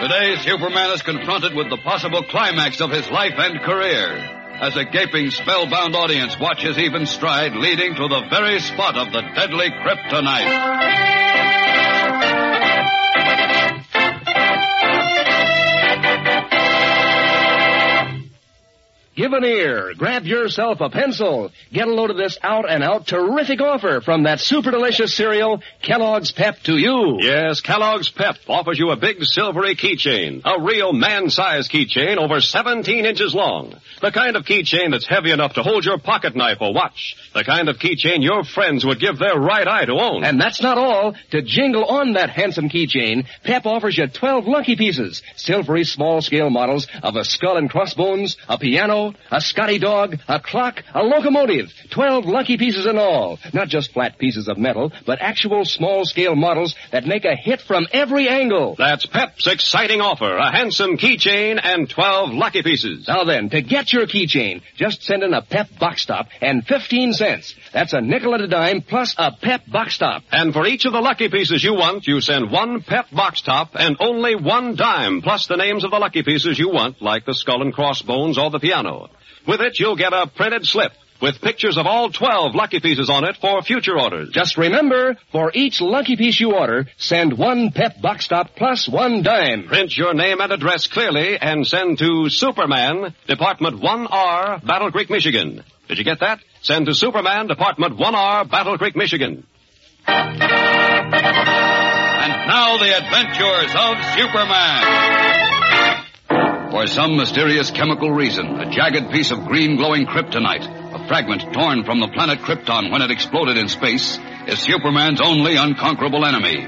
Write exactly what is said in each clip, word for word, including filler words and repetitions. Today, Superman is confronted with the possible climax of his life and career as a gaping, spellbound audience watch his even stride leading to the very spot of the deadly kryptonite. Give an ear, grab yourself a pencil, get a load of this out-and-out terrific offer from that super delicious cereal, Kellogg's Pep to you. Yes, Kellogg's Pep offers you a big silvery keychain, a real man-sized keychain over seventeen inches long. The kind of keychain that's heavy enough to hold your pocket knife or watch. The kind of keychain your friends would give their right eye to own. And that's not all. To jingle on that handsome keychain, Pep offers you twelve lucky pieces, silvery small-scale models of a skull and crossbones, a piano, a Scotty dog, a clock, a locomotive. Twelve lucky pieces in all. Not just flat pieces of metal, but actual small-scale models that make a hit from every angle. That's Pep's exciting offer. A handsome keychain and twelve lucky pieces. Now then, to get your keychain, just send in a Pep box top and fifteen cents. That's a nickel and a dime plus a Pep box top. And for each of the lucky pieces you want, you send one Pep box top and only one dime, plus the names of the lucky pieces you want, like the skull and crossbones or the piano. With it, you'll get a printed slip with pictures of all twelve lucky pieces on it for future orders. Just remember, for each lucky piece you order, send one Pep box top plus one dime. Print your name and address clearly and send to Superman, Department one R, Battle Creek, Michigan. Did you get that? Send to Superman, Department one R, Battle Creek, Michigan. And now, the adventures of Superman. For some mysterious chemical reason, a jagged piece of green glowing kryptonite, a fragment torn from the planet Krypton when it exploded in space, is Superman's only unconquerable enemy.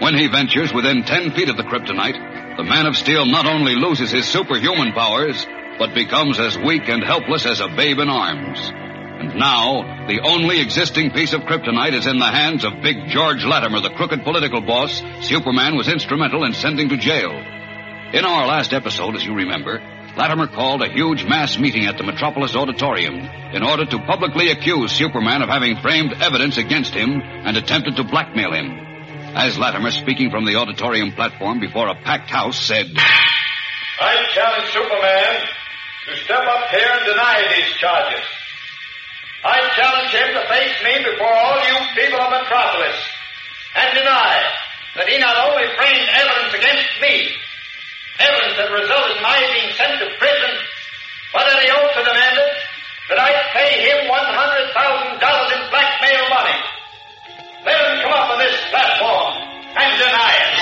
When he ventures within ten feet of the kryptonite, the Man of Steel not only loses his superhuman powers, but becomes as weak and helpless as a babe in arms. And now, the only existing piece of kryptonite is in the hands of Big George Latimer, the crooked political boss Superman was instrumental in sending to jail. In our last episode, as you remember, Latimer called a huge mass meeting at the Metropolis Auditorium in order to publicly accuse Superman of having framed evidence against him and attempted to blackmail him. As Latimer, speaking from the auditorium platform before a packed house, said, I challenge Superman to step up here and deny these charges. I challenge him to face me before all you people of Metropolis and deny that he not only framed evidence against me, evidence that resulted in my being sent to prison, but that he also demanded that I pay him one hundred thousand dollars in blackmail money. Let him come up on this platform and deny it.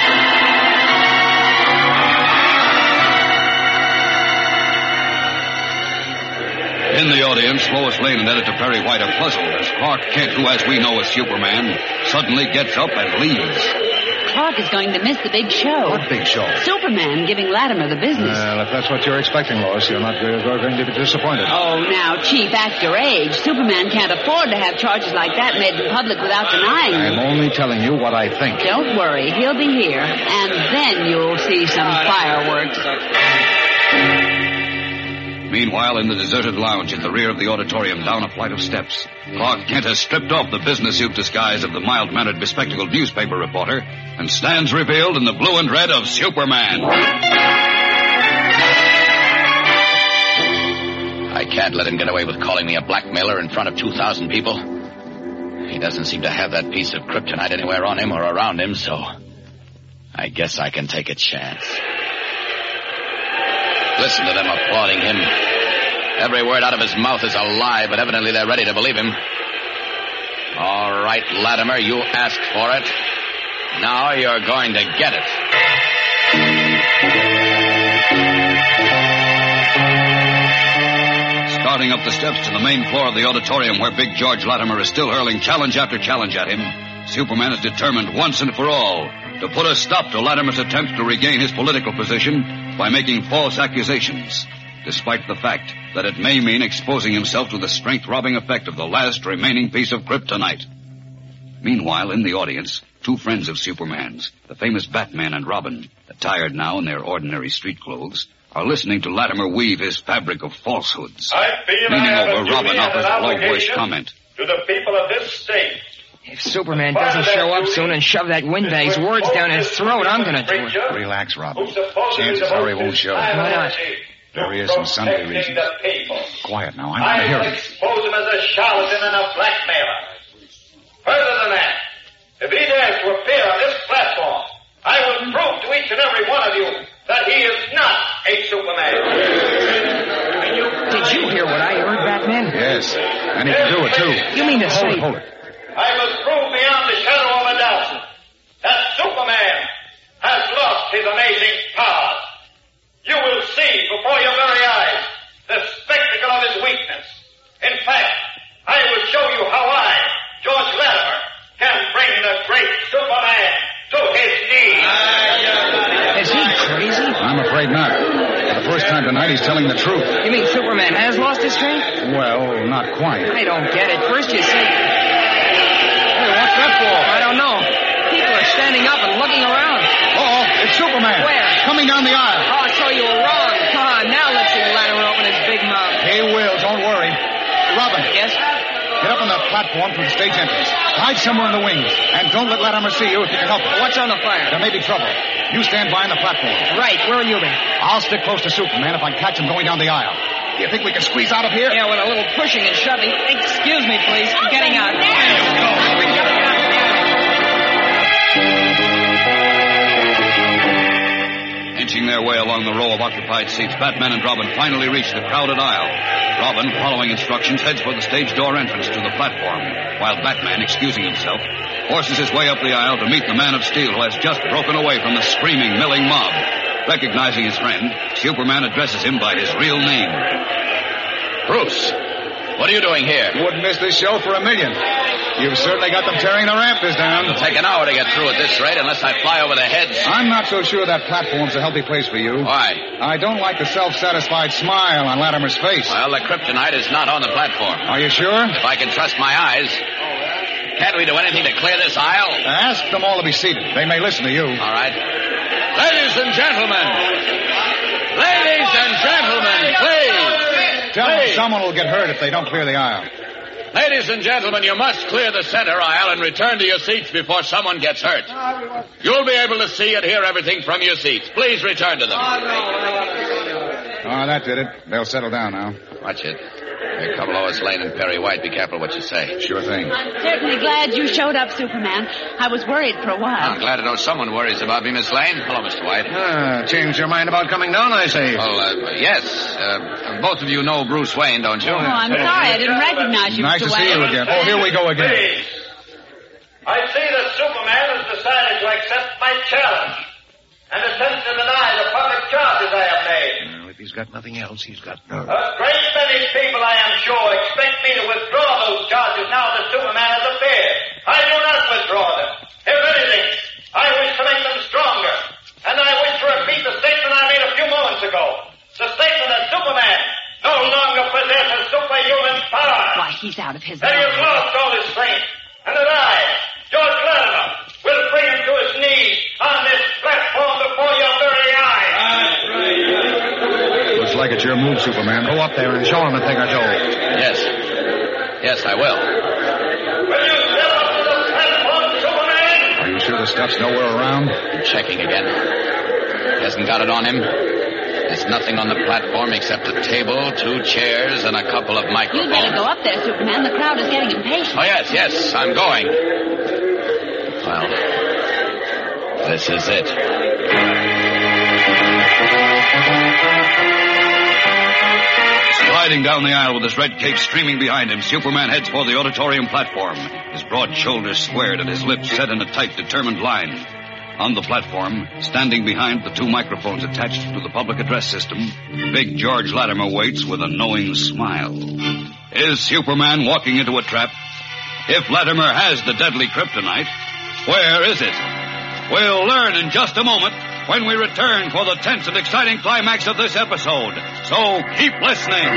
In the audience, Lois Lane and Editor Perry White are puzzled as Clark Kent, who as we know is Superman, suddenly gets up and leaves. Clark is going to miss the big show. What big show? Superman giving Latimer the business. Well, if that's what you're expecting, Lois, you're not you're going to be disappointed. Oh, now, Chief, at your age, Superman can't afford to have charges like that made public without denying them. I'm only telling you what I think. Don't worry. He'll be here, and then you'll see some fireworks. Meanwhile, in the deserted lounge at the rear of the auditorium, down a flight of steps, Clark Kent has stripped off the business suit disguise of the mild-mannered, bespectacled newspaper reporter and stands revealed in the blue and red of Superman. I can't let him get away with calling me a blackmailer in front of two thousand people. He doesn't seem to have that piece of kryptonite anywhere on him or around him, so I guess I can take a chance. Listen to them applauding him. Every word out of his mouth is a lie, but evidently they're ready to believe him. All right, Latimer, you asked for it. Now you're going to get it. Starting up the steps to the main floor of the auditorium where Big George Latimer is still hurling challenge after challenge at him, Superman is determined once and for all to put a stop to Latimer's attempts to regain his political position by making false accusations, despite the fact that it may mean exposing himself to the strength-robbing effect of the last remaining piece of kryptonite. Meanwhile, in the audience, two friends of Superman's, the famous Batman and Robin, attired now in their ordinary street clothes, are listening to Latimer weave his fabric of falsehoods. I feel Leaning I over, Robin offers a low-voiced comment. To the people of this state. If Superman doesn't show up soon and shove that windbag's words down his throat, I'm going to do it. Relax, Robin. Chances are he won't show. Why not? There is some Sunday reasons. Quiet now. I want to hear it. I expose him as a charlatan and a blackmailer. Further than that, if he dares to appear on this platform, I will prove to each and every one of you that he is not a Superman. Did you hear what I heard, Batman? Yes, and he can do it, too. You mean to say... Hold it, hold it. I must prove beyond the shadow of a doubt that Superman has lost his amazing power. You will see before your very eyes the spectacle of his weakness. In fact, I will show you how I, George Latimer, can bring the great Superman to his knees. Is he crazy? I'm afraid not. For the first time tonight, he's telling the truth. You mean Superman has lost his strength? Well, not quite. I don't get it. First you say... What's that for? I don't know. People are standing up and looking around. Uh-oh, it's Superman. Where? Coming down the aisle. Oh, so you were wrong. Come on, now let's see Latimer open his big mouth. He will, don't worry. Robin. Yes? Get up on that platform from the stage entrance. Hide somewhere in the wings. And don't let Latimer see you if you can help it. What's on the fire? There may be trouble. You stand by on the platform. Right, where will you be? I'll stick close to Superman if I catch him going down the aisle. You think we can squeeze out of here? Yeah, with a little pushing and shoving. Excuse me, please. I'm getting out. There you go. Inching their way along the row of occupied seats, Batman and Robin finally reach the crowded aisle. Robin, following instructions, heads for the stage door entrance to the platform, while Batman, excusing himself, forces his way up the aisle to meet the Man of Steel who has just broken away from the screaming, milling mob. Recognizing his friend, Superman addresses him by his real name. Bruce, what are you doing here? Wouldn't miss this show for a million. You've certainly got them tearing the rafters down. It'll take an hour to get through at this rate unless I fly over their heads. I'm not so sure that platform's a healthy place for you. Why? I don't like the self-satisfied smile on Latimer's face. Well, the kryptonite is not on the platform. Are you sure? If I can trust my eyes... Can't we do anything to clear this aisle? Ask them all to be seated. They may listen to you. All right. Ladies and gentlemen. Ladies and gentlemen, please. Tell please. them someone will get hurt if they don't clear the aisle. Ladies and gentlemen, you must clear the center aisle and return to your seats before someone gets hurt. You'll be able to see and hear everything from your seats. Please return to them. Oh, that did it. They'll settle down now. Watch it. Here come Lois Lane and Perry White. Be careful what you say. Sure thing. I'm certainly glad you showed up, Superman. I was worried for a while. I'm glad to know someone worries about me, Miss Lane. Hello, Mister White. Ah, changed your mind about coming down, I say. Well, uh, yes. Uh, both of you know Bruce Wayne, don't you? Oh, I'm sorry. I didn't recognize you, nice Mister White. Nice to see you again. Oh, here we go again. Please. I see that Superman has decided to accept my challenge and attempts to deny the public charges I have made. He's got nothing else. He's got nerve. A great many people, I am sure, expect me to withdraw those charges now that Superman has appeared. I do not withdraw them. If anything, I wish to make them stronger. And I wish to repeat the statement I made a few moments ago. The statement that Superman no longer possesses superhuman power. Why, he's out of his mind. That he has lost all his strength. And that I, George Latimer, will bring him to his knees on this platform before your very eyes. Like it's your move, Superman. Go up there and show him a thing or two. Yes. Yes, I will. Will you step up to the platform, Superman? Are you sure the stuff's nowhere around? I'm checking again. He hasn't got it on him. There's nothing on the platform except a table, two chairs, and a couple of microphones. You'd better go up there, Superman. The crowd is getting impatient. Oh, yes, yes, I'm going. Well, this is it. Sliding down the aisle with his red cape streaming behind him, Superman heads for the auditorium platform, his broad shoulders squared and his lips set in a tight, determined line. On the platform, standing behind the two microphones attached to the public address system, Big George Latimer waits with a knowing smile. Is Superman walking into a trap? If Latimer has the deadly kryptonite, where is it? We'll learn in just a moment, when we return for the tense and exciting climax of this episode. So keep listening.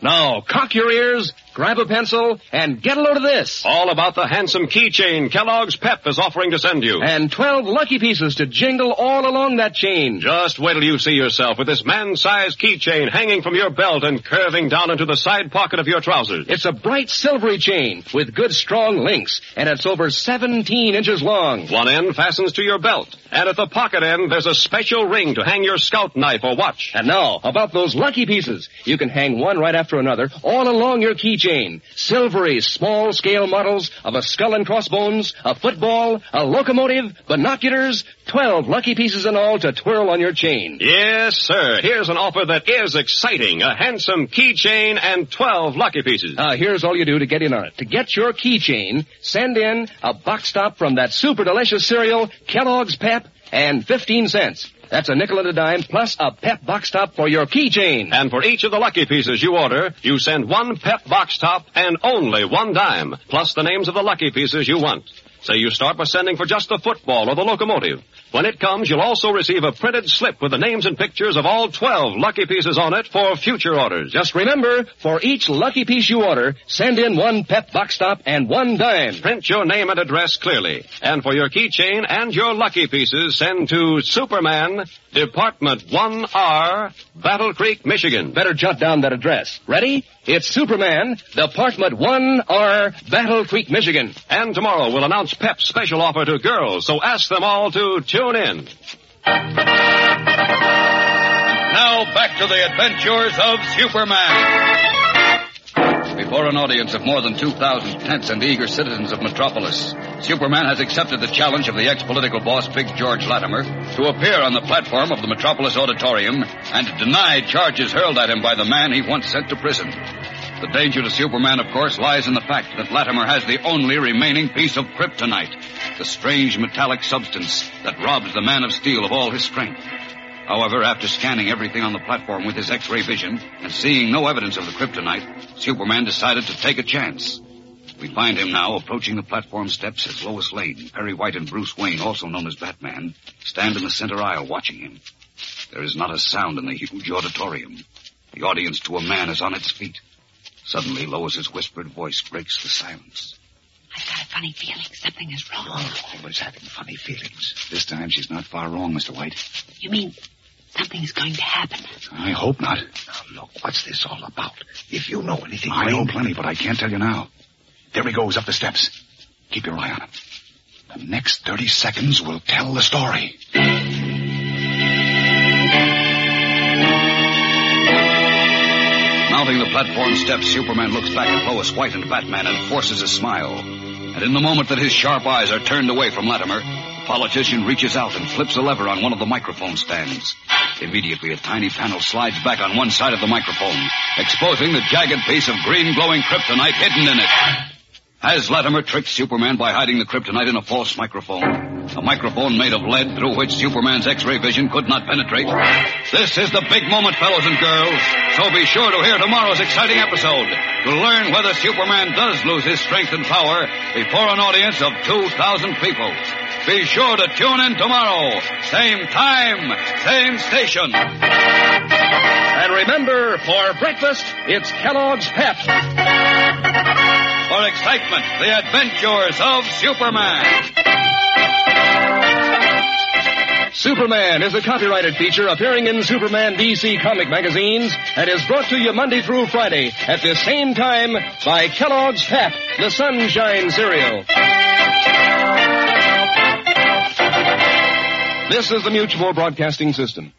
Now, cock your ears, grab a pencil, and get a load of this. All about the handsome keychain Kellogg's Pep is offering to send you. And twelve lucky pieces to jingle all along that chain. Just wait till you see yourself with this man-sized keychain hanging from your belt and curving down into the side pocket of your trousers. It's a bright silvery chain with good strong links, and it's over seventeen inches long. One end fastens to your belt, and at the pocket end there's a special ring to hang your scout knife or watch. And now, about those lucky pieces. You can hang one right after another all along your keychain. Silvery, small-scale models of a skull and crossbones, a football, a locomotive, binoculars, twelve lucky pieces in all to twirl on your chain. Yes, sir. Here's an offer that is exciting. A handsome keychain and twelve lucky pieces. Uh, here's all you do to get in on it. To get your keychain, send in a box top from that super delicious cereal, Kellogg's Pep, and fifteen cents. That's a nickel and a dime plus a Pep box top for your keychain. And for each of the lucky pieces you order, you send one Pep box top and only one dime, plus the names of the lucky pieces you want. Say you start by sending for just the football or the locomotive. When it comes, you'll also receive a printed slip with the names and pictures of all twelve lucky pieces on it for future orders. Just remember, for each lucky piece you order, send in one Pep box top and one dime. Print your name and address clearly. And for your keychain and your lucky pieces, send to Superman, Department one R, Battle Creek, Michigan. Better jot down that address. Ready? It's Superman, Department one R, Battle Creek, Michigan. And tomorrow we'll announce Pep's special offer to girls, so ask them all to tune in. Now back to the adventures of Superman. Before an audience of more than two thousand tense and eager citizens of Metropolis, Superman has accepted the challenge of the ex-political boss, Big George Latimer, to appear on the platform of the Metropolis Auditorium and to deny charges hurled at him by the man he once sent to prison. The danger to Superman, of course, lies in the fact that Latimer has the only remaining piece of kryptonite, the strange metallic substance that robs the Man of Steel of all his strength. However, after scanning everything on the platform with his X-ray vision and seeing no evidence of the kryptonite, Superman decided to take a chance. We find him now approaching the platform steps as Lois Lane, Perry White, and Bruce Wayne, also known as Batman, stand in the center aisle watching him. There is not a sound in the huge auditorium. The audience to a man is on its feet. Suddenly, Lois's whispered voice breaks the silence. I've got a funny feeling something is wrong. You're always having funny feelings. This time, she's not far wrong, Mister White. You mean something is going to happen? I hope not. Now, look, what's this all about? If you know anything... I know plenty, but I can't tell you now. There he goes, up the steps. Keep your eye on him. The next thirty seconds will tell the story. Mounting the platform steps, Superman looks back at Lois, White, and Batman and forces a smile. And in the moment that his sharp eyes are turned away from Latimer, the politician reaches out and flips a lever on one of the microphone stands. Immediately, a tiny panel slides back on one side of the microphone, exposing the jagged piece of green glowing kryptonite hidden in it. Has Latimer tricked Superman by hiding the kryptonite in a false microphone? A microphone made of lead through which Superman's X-ray vision could not penetrate. This is the big moment, fellows and girls. So be sure to hear tomorrow's exciting episode to learn whether Superman does lose his strength and power before an audience of two thousand people. Be sure to tune in tomorrow. Same time, same station. And remember, for breakfast, it's Kellogg's Pep. For excitement, the adventures of Superman. Superman is a copyrighted feature appearing in Superman D C comic magazines and is brought to you Monday through Friday at the same time by Kellogg's Pep, the Sunshine Cereal. This is the Mutual Broadcasting System.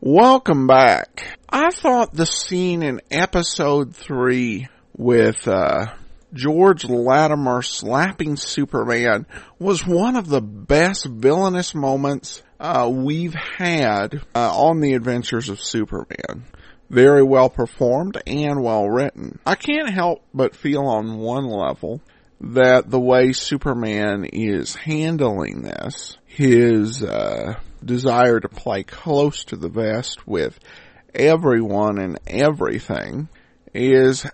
Welcome back. I thought the scene in episode three with uh George Latimer slapping Superman was one of the best villainous moments uh we've had uh, on the adventures of Superman. Very well performed and well written. I can't help but feel on one level that the way Superman is handling this, his uh desire to play close to the vest with everyone and everything, is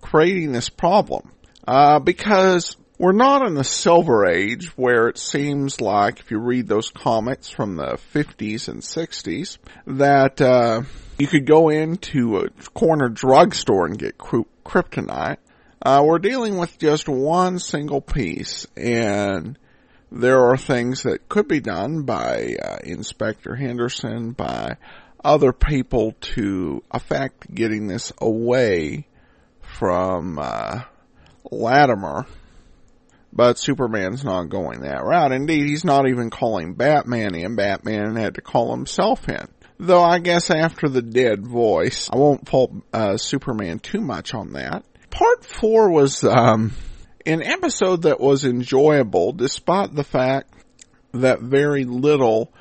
creating this problem. Uh, because we're not in the Silver Age where it seems like, if you read those comics from the fifties and sixties, that uh, you could go into a corner drugstore and get kryptonite. Uh, we're dealing with just one single piece, and there are things that could be done by uh, Inspector Henderson, by other people, to affect getting this away from uh, Latimer. But Superman's not going that route. Indeed, he's not even calling Batman in. Batman had to call himself in. Though I guess after the dead voice, I won't fault uh, Superman too much on that. Part four was um, an episode that was enjoyable, despite the fact that very little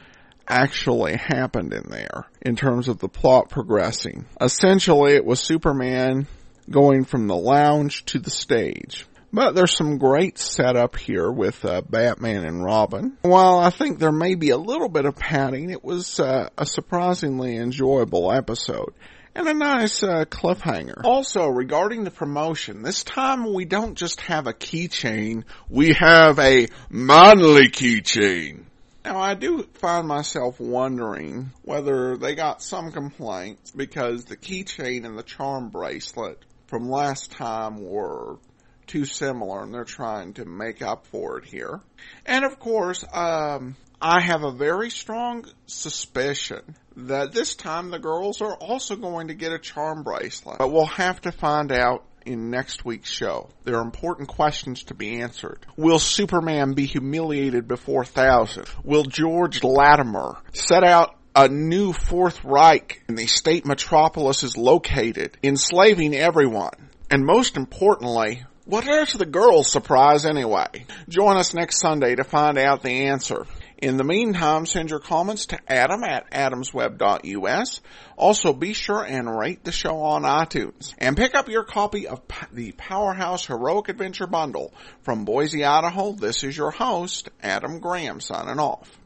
actually happened in there in terms of the plot progressing. Essentially, it was Superman going from the lounge to the stage. But there's some great setup here with uh, Batman and Robin. While I think there may be a little bit of padding, it was uh, a surprisingly enjoyable episode. And a nice uh, cliffhanger. Also, regarding the promotion, this time we don't just have a keychain, we have a manly keychain. Now, I do find myself wondering whether they got some complaints because the keychain and the charm bracelet from last time were too similar, and they're trying to make up for it here. And, of course, um... I have a very strong suspicion that this time the girls are also going to get a charm bracelet. But we'll have to find out in next week's show. There are important questions to be answered. Will Superman be humiliated before one thousand? Will George Latimer set out a new Fourth Reich in the state Metropolis is located, enslaving everyone? And most importantly, what is the girls' surprise anyway? Join us next Sunday to find out the answer. In the meantime, send your comments to Adam at adams web dot u s. Also, be sure and rate the show on iTunes. And pick up your copy of the Powerhouse Heroic Adventure Bundle. From Boise, Idaho, this is your host, Adam Graham, signing off.